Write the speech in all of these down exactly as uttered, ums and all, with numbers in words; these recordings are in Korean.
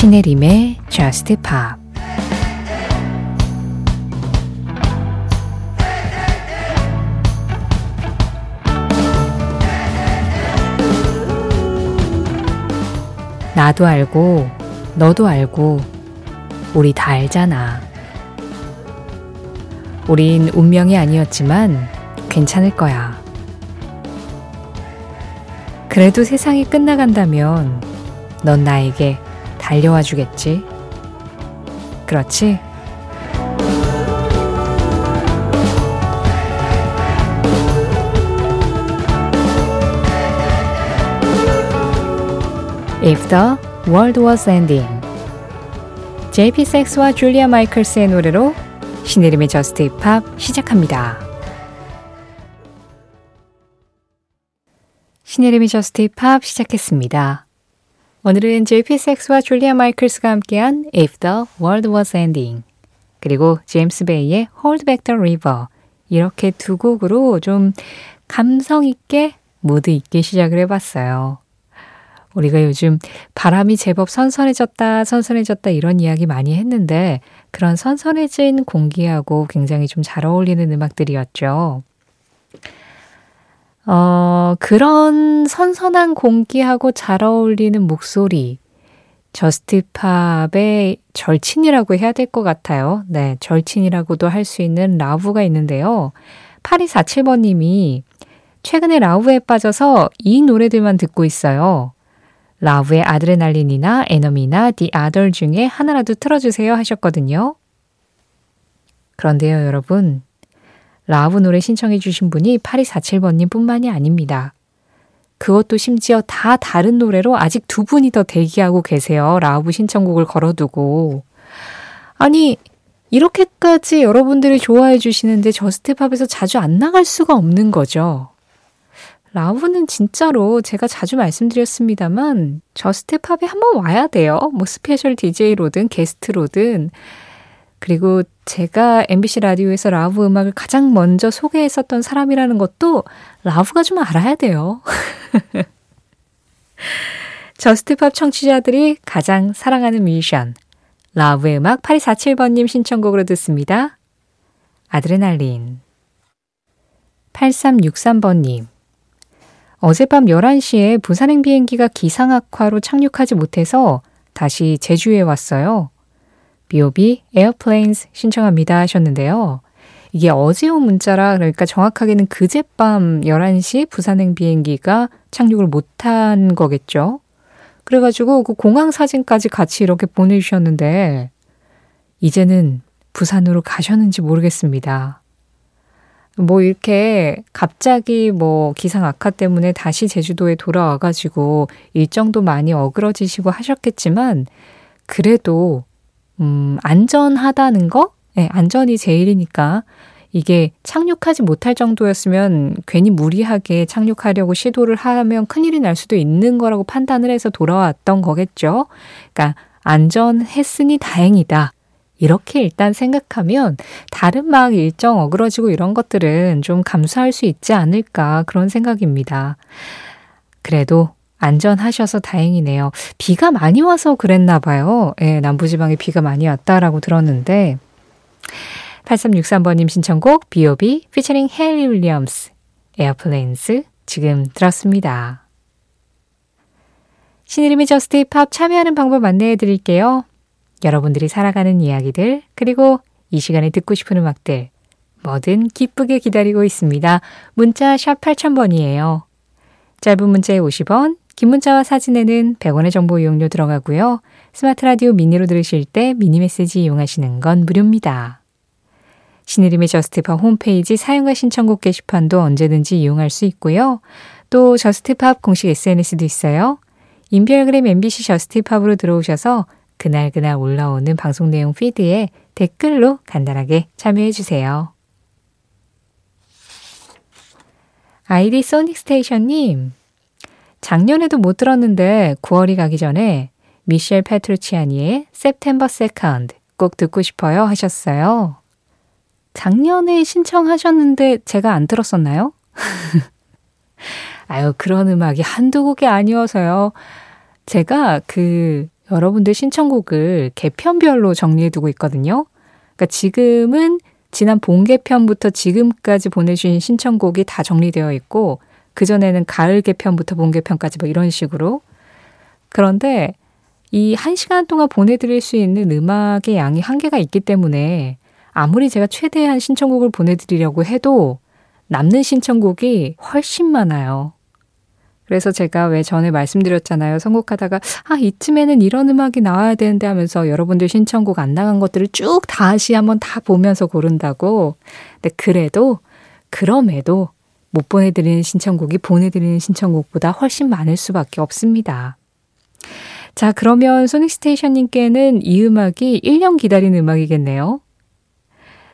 신혜림의 Just Pop. 나도 알고 너도 알고 우리 다 알잖아. 우린 운명이 아니었지만 괜찮을 거야. 그래도 세상이 끝나간다면 넌 나에게 달려와 주겠지. 그렇지? If the World Was Ending. 제이피 섹스와 줄리아 마이클스의 노래로 신혜림의 저스트 힙합 시작합니다. 신혜림의 저스트 힙합 시작했습니다. 오늘은 제이피 섹스와 줄리아 마이클스가 함께한 If the World Was Ending 그리고 제임스 베이의 Hold Back the River 이렇게 두 곡으로 좀 감성 있게 모드 있게 시작을 해봤어요. 우리가 요즘 바람이 제법 선선해졌다 선선해졌다 이런 이야기 많이 했는데 그런 선선해진 공기하고 굉장히 좀 잘 어울리는 음악들이었죠. 어, 그런 선선한 공기하고 잘 어울리는 목소리, 저스트 팝의 절친이라고 해야 될 것 같아요. 네, 절친이라고도 할 수 있는 라우브가 있는데요. 팔이사칠번님이 최근에 라우브에 빠져서 이 노래들만 듣고 있어요. 라우브의 아드레날린이나 에너미나 The Other 중에 하나라도 틀어주세요 하셨거든요. 그런데요, 여러분. 라우브 노래 신청해 주신 분이 팔이사칠번님 뿐만이 아닙니다. 그것도 심지어 다 다른 노래로 아직 두 분이 더 대기하고 계세요. 라우브 신청곡을 걸어두고. 아니, 이렇게까지 여러분들이 좋아해 주시는데 저스트팝에서 자주 안 나갈 수가 없는 거죠. 라우브는 진짜로 제가 자주 말씀드렸습니다만 저스트팝에 한번 와야 돼요. 뭐 스페셜 디제이로든 게스트로든. 그리고 제가 엠비씨 라디오에서 라우브 음악을 가장 먼저 소개했었던 사람이라는 것도 라우브가 좀 알아야 돼요. 저스트팝 청취자들이 가장 사랑하는 뮤지션 라우브의 음악 팔이사칠번님 신청곡으로 듣습니다. 아드레날린. 팔삼육삼번님. 어젯밤 열한시에 부산행 비행기가 기상 악화로 착륙하지 못해서 다시 제주에 왔어요. 비 오 비 에어플레인스 신청합니다 하셨는데요. 이게 어제 온 문자라 그러니까 정확하게는 그젯밤 열한시 부산행 비행기가 착륙을 못한 거겠죠. 그래가지고 그 공항 사진까지 같이 이렇게 보내주셨는데 이제는 부산으로 가셨는지 모르겠습니다. 뭐 이렇게 갑자기 뭐 기상 악화 때문에 다시 제주도에 돌아와가지고 일정도 많이 어그러지시고 하셨겠지만 그래도 음 안전하다는 거? 네, 안전이 제일이니까 이게 착륙하지 못할 정도였으면 괜히 무리하게 착륙하려고 시도를 하면 큰일이 날 수도 있는 거라고 판단을 해서 돌아왔던 거겠죠. 그러니까 안전했으니 다행이다. 이렇게 일단 생각하면 다른 막 일정 어그러지고 이런 것들은 좀 감수할 수 있지 않을까 그런 생각입니다. 그래도 안전하셔서 다행이네요. 비가 많이 와서 그랬나 봐요. 예, 남부지방에 비가 많이 왔다라고 들었는데 팔삼육삼번님 신청곡 비 오 비 피처링 헤일리 윌리엄스 에어플레인스 지금 들었습니다. 신혜림의 저스트 팝 참여하는 방법 안내해드릴게요. 여러분들이 살아가는 이야기들 그리고 이 시간에 듣고 싶은 음악들 뭐든 기쁘게 기다리고 있습니다. 문자 샵 팔천번이에요. 짧은 문자에 오십원, 긴 문자와 사진에는 백원의 정보 이용료 들어가고요. 스마트 라디오 미니로 들으실 때 미니 메시지 이용하시는 건 무료입니다. 신혜림의 저스트팝 홈페이지 사용과 신청곡 게시판도 언제든지 이용할 수 있고요. 또 저스트팝 공식 에스엔에스도 있어요. 인별그램 엠비씨 저스트팝으로 들어오셔서 그날그날 올라오는 방송 내용 피드에 댓글로 간단하게 참여해주세요. 아이디 소닉스테이션님, 작년에도 못 들었는데 구월이 가기 전에 미셸 페트루치아니의 September second 꼭 듣고 싶어요 하셨어요. 작년에 신청하셨는데 제가 안 들었었나요? 아유, 그런 음악이 한두 곡이 아니어서요. 제가 그 여러분들 신청곡을 개편별로 정리해두고 있거든요. 그러니까 지금은 지난 봄 개편부터 지금까지 보내주신 신청곡이 다 정리되어 있고 그전에는 가을 개편부터 봄 개편까지 뭐 이런 식으로. 그런데 이 한 시간 동안 보내드릴 수 있는 음악의 양이 한계가 있기 때문에 아무리 제가 최대한 신청곡을 보내드리려고 해도 남는 신청곡이 훨씬 많아요. 그래서 제가 왜 전에 말씀드렸잖아요. 선곡하다가 아 이쯤에는 이런 음악이 나와야 되는데 하면서 여러분들 신청곡 안 나간 것들을 쭉 다시 한번 다 보면서 고른다고. 근데 그래도 그럼에도 못 보내드리는 신청곡이 보내드리는 신청곡보다 훨씬 많을 수밖에 없습니다. 자 그러면 소닉스테이션님께는 이 음악이 일 년 기다린 음악이겠네요.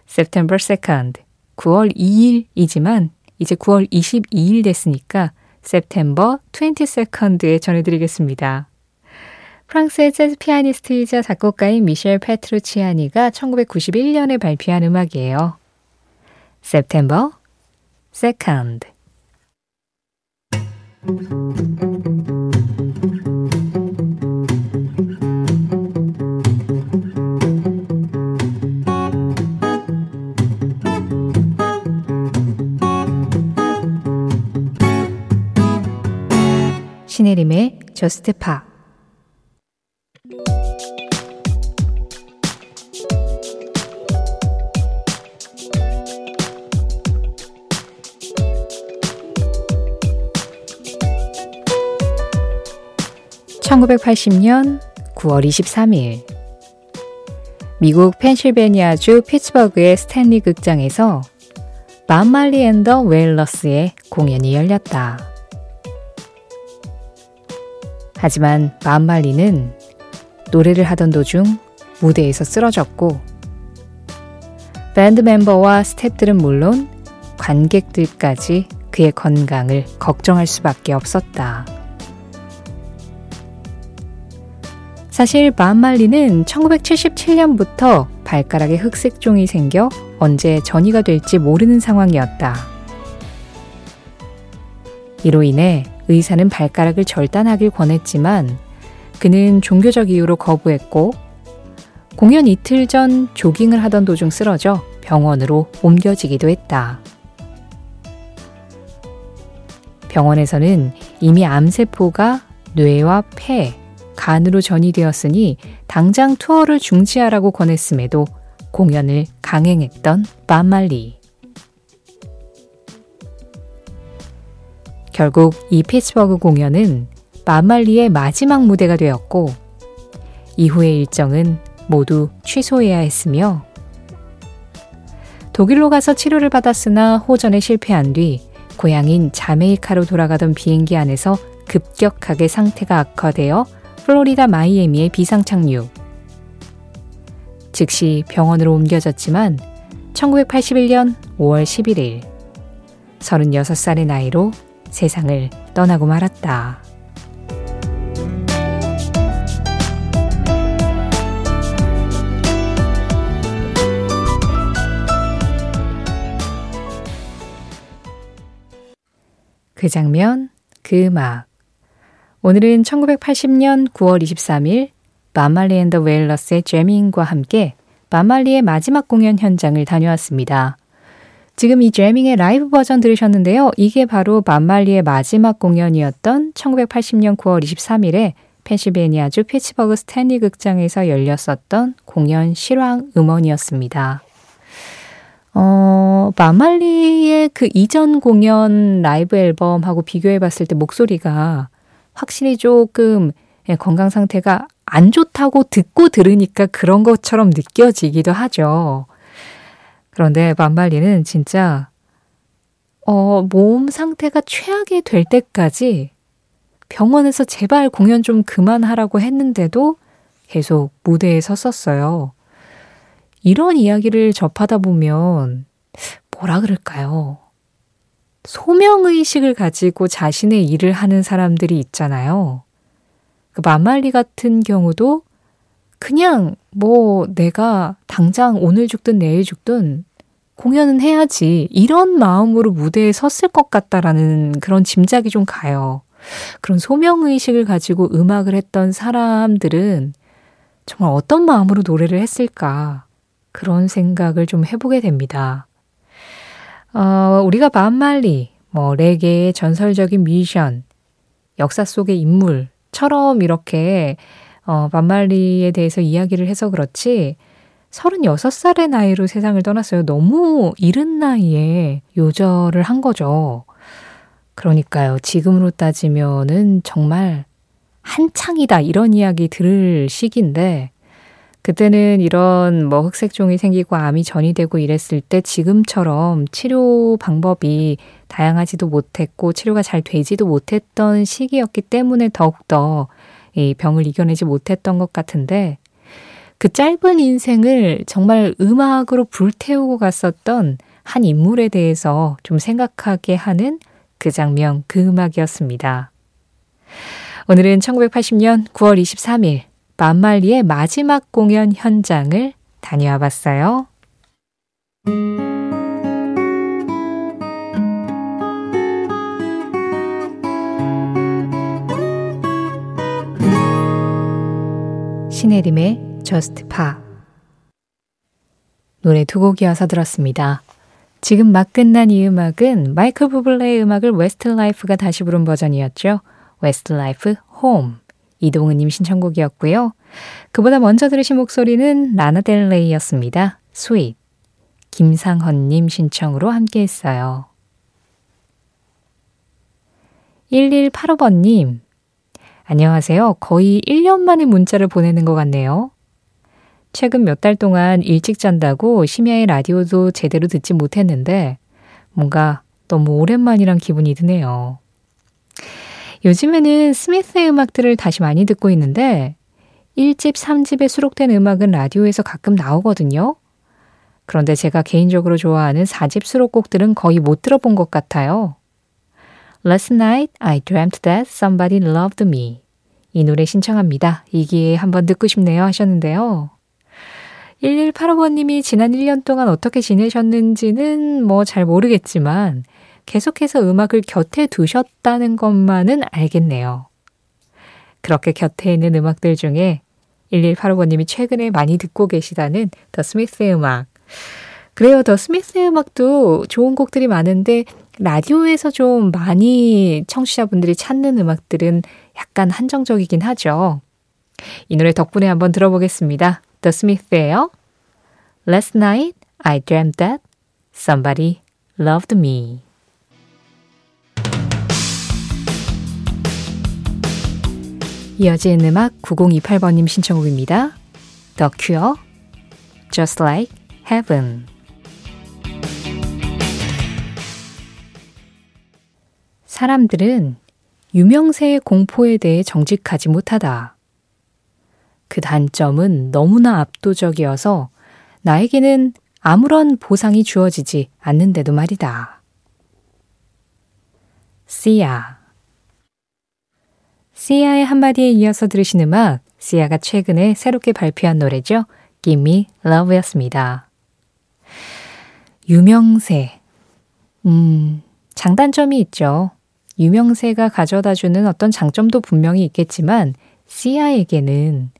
September second, 구월 이일이지만 이제 구월 이십이일 됐으니까 September twenty-second에 전해드리겠습니다. 프랑스의 재즈 피아니스트이자 작곡가인 미셸 페트루치아니가 천구백구십일년에 발표한 음악이에요. September second. 신혜림의 저스트 팝. 천구백팔십년 구월 이십삼일 미국 펜실베니아주 피츠버그의 스탠리 극장에서 밥 말리 앤 더 웨일러스의 공연이 열렸다. 하지만 밥 말리는 노래를 하던 도중 무대에서 쓰러졌고 밴드 멤버와 스태프들은 물론 관객들까지 그의 건강을 걱정할 수밖에 없었다. 사실 밥 말리는 천구백칠십칠년부터 발가락에 흑색종이 생겨 언제 전이가 될지 모르는 상황이었다. 이로 인해 의사는 발가락을 절단하길 권했지만 그는 종교적 이유로 거부했고 공연 이틀 전 조깅을 하던 도중 쓰러져 병원으로 옮겨지기도 했다. 병원에서는 이미 암세포가 뇌와 폐, 간으로 전이되었으니 당장 투어를 중지하라고 권했음에도 공연을 강행했던 밥 말리. 결국 이 피츠버그 공연은 밥 말리의 마지막 무대가 되었고 이후의 일정은 모두 취소해야 했으며 독일로 가서 치료를 받았으나 호전에 실패한 뒤 고향인 자메이카로 돌아가던 비행기 안에서 급격하게 상태가 악화되어 플로리다 마이애미에 비상착륙. 즉시 병원으로 옮겨졌지만 천구백팔십일년 오월 십일일 서른여섯살의 나이로 세상을 떠나고 말았다. 그 장면, 그 음악. 오늘은 천구백팔십년 구월 이십삼일 밥 말리 앤 더 웨일러스의 재밍과 함께 밥 말리의 마지막 공연 현장을 다녀왔습니다. 지금 이 재밍의 라이브 버전 들으셨는데요. 이게 바로 밥 말리의 마지막 공연이었던 천구백팔십년 구월 이십삼일에 펜실베니아주 피츠버그 스탠리 극장에서 열렸었던 공연 실황 음원이었습니다. 어, 밥 말리의 그 이전 공연 라이브 앨범하고 비교해봤을 때 목소리가 확실히 조금 건강 상태가 안 좋다고 듣고 들으니까 그런 것처럼 느껴지기도 하죠. 그런데 밥 말리는 진짜 어, 몸 상태가 최악이 될 때까지 병원에서 제발 공연 좀 그만하라고 했는데도 계속 무대에 섰었어요. 이런 이야기를 접하다 보면 뭐라 그럴까요? 소명의식을 가지고 자신의 일을 하는 사람들이 있잖아요. 그 밥 말리 같은 경우도 그냥 뭐 내가 당장 오늘 죽든 내일 죽든 공연은 해야지 이런 마음으로 무대에 섰을 것 같다라는 그런 짐작이 좀 가요. 그런 소명의식을 가지고 음악을 했던 사람들은 정말 어떤 마음으로 노래를 했을까, 그런 생각을 좀 해보게 됩니다. 어, 우리가 밥 말리, 뭐 레게의 전설적인 뮤지션, 역사 속의 인물처럼 이렇게 어, 밥 말리에 대해서 이야기를 해서 그렇지 서른여섯 살의 나이로 세상을 떠났어요. 너무 이른 나이에 요절을 한 거죠. 그러니까요. 지금으로 따지면은 정말 한창이다, 이런 이야기 들을 시기인데, 그때는 이런 뭐 흑색종이 생기고 암이 전이되고 이랬을 때 지금처럼 치료 방법이 다양하지도 못했고 치료가 잘 되지도 못했던 시기였기 때문에 더욱더 이 병을 이겨내지 못했던 것 같은데, 그 짧은 인생을 정말 음악으로 불태우고 갔었던 한 인물에 대해서 좀 생각하게 하는 그 장면, 그 음악이었습니다. 오늘은 천구백팔십년 구월 이십삼일 밥 말리의 마지막 공연 현장을 다녀와 봤어요. 신혜림의 저스트 팝, 노래 두 곡이어서 들었습니다. 지금 막 끝난 이 음악은 마이클 부블레의 음악을 웨스트라이프가 다시 부른 버전이었죠. 웨스트라이프 홈, 이동은님 신청곡이었고요. 그보다 먼저 들으신 목소리는 라나델레이였습니다. 스윗, 김상헌님 신청으로 함께했어요. 일일팔오번님 안녕하세요. 거의 일 년 만에 문자를 보내는 것 같네요. 최근 몇 달 동안 일찍 잔다고 심야에 라디오도 제대로 듣지 못했는데 뭔가 너무 오랜만이란 기분이 드네요. 요즘에는 스미스의 음악들을 다시 많이 듣고 있는데 일 집, 삼 집에 수록된 음악은 라디오에서 가끔 나오거든요. 그런데 제가 개인적으로 좋아하는 사 집 수록곡들은 거의 못 들어본 것 같아요. Last night I dreamt that somebody loved me. 이 노래 신청합니다. 이 기회에 한번 듣고 싶네요 하셨는데요. 일일팔오번님이 지난 일 년 동안 어떻게 지내셨는지는 뭐 잘 모르겠지만 계속해서 음악을 곁에 두셨다는 것만은 알겠네요. 그렇게 곁에 있는 음악들 중에 일일팔오번님이 최근에 많이 듣고 계시다는 더 스미스의 음악. 그래요. 더 스미스의 음악도 좋은 곡들이 많은데 라디오에서 좀 많이 청취자분들이 찾는 음악들은 약간 한정적이긴 하죠. 이 노래 덕분에 한번 들어보겠습니다. 더 스미스예요. Last night I dreamt that somebody loved me. 이어진 음악 구공이팔번님 신청곡입니다. 더 큐어, Just Like Heaven. 사람들은 유명세의 공포에 대해 정직하지 못하다. 그 단점은 너무나 압도적이어서 나에게는 아무런 보상이 주어지지 않는데도 말이다. 씨아. 씨아의 한마디에 이어서 들으신 음악, 씨아가 최근에 새롭게 발표한 노래죠. Give Me Love였습니다. 유명세. 음, 장단점이 있죠. 유명세가 가져다주는 어떤 장점도 분명히 있겠지만 씨아에게는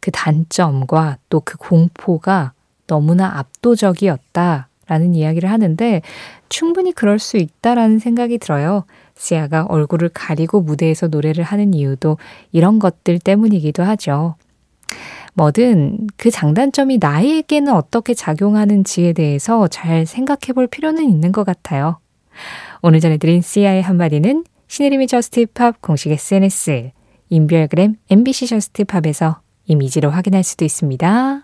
그 단점과 또 그 공포가 너무나 압도적이었다라는 이야기를 하는데 충분히 그럴 수 있다라는 생각이 들어요. 씨아가 얼굴을 가리고 무대에서 노래를 하는 이유도 이런 것들 때문이기도 하죠. 뭐든 그 장단점이 나에게는 어떻게 작용하는지에 대해서 잘 생각해 볼 필요는 있는 것 같아요. 오늘 전해드린 씨아의 한마디는 신혜림의 저스트 팝 공식 에스엔에스, 인별그램 엠비씨 저스트 팝에서 이미지로 확인할 수도 있습니다.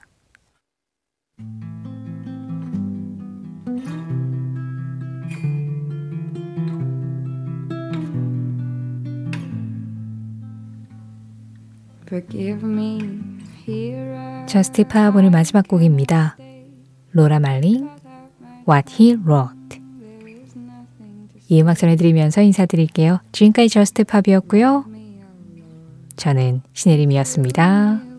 저스트 팝 오늘 마지막 곡입니다. 로라 말링, What He Wrote. 이 음악 전해드리면서 인사드릴게요. 지금까지 저스트 팝이었고요. 저는 신혜림이었습니다.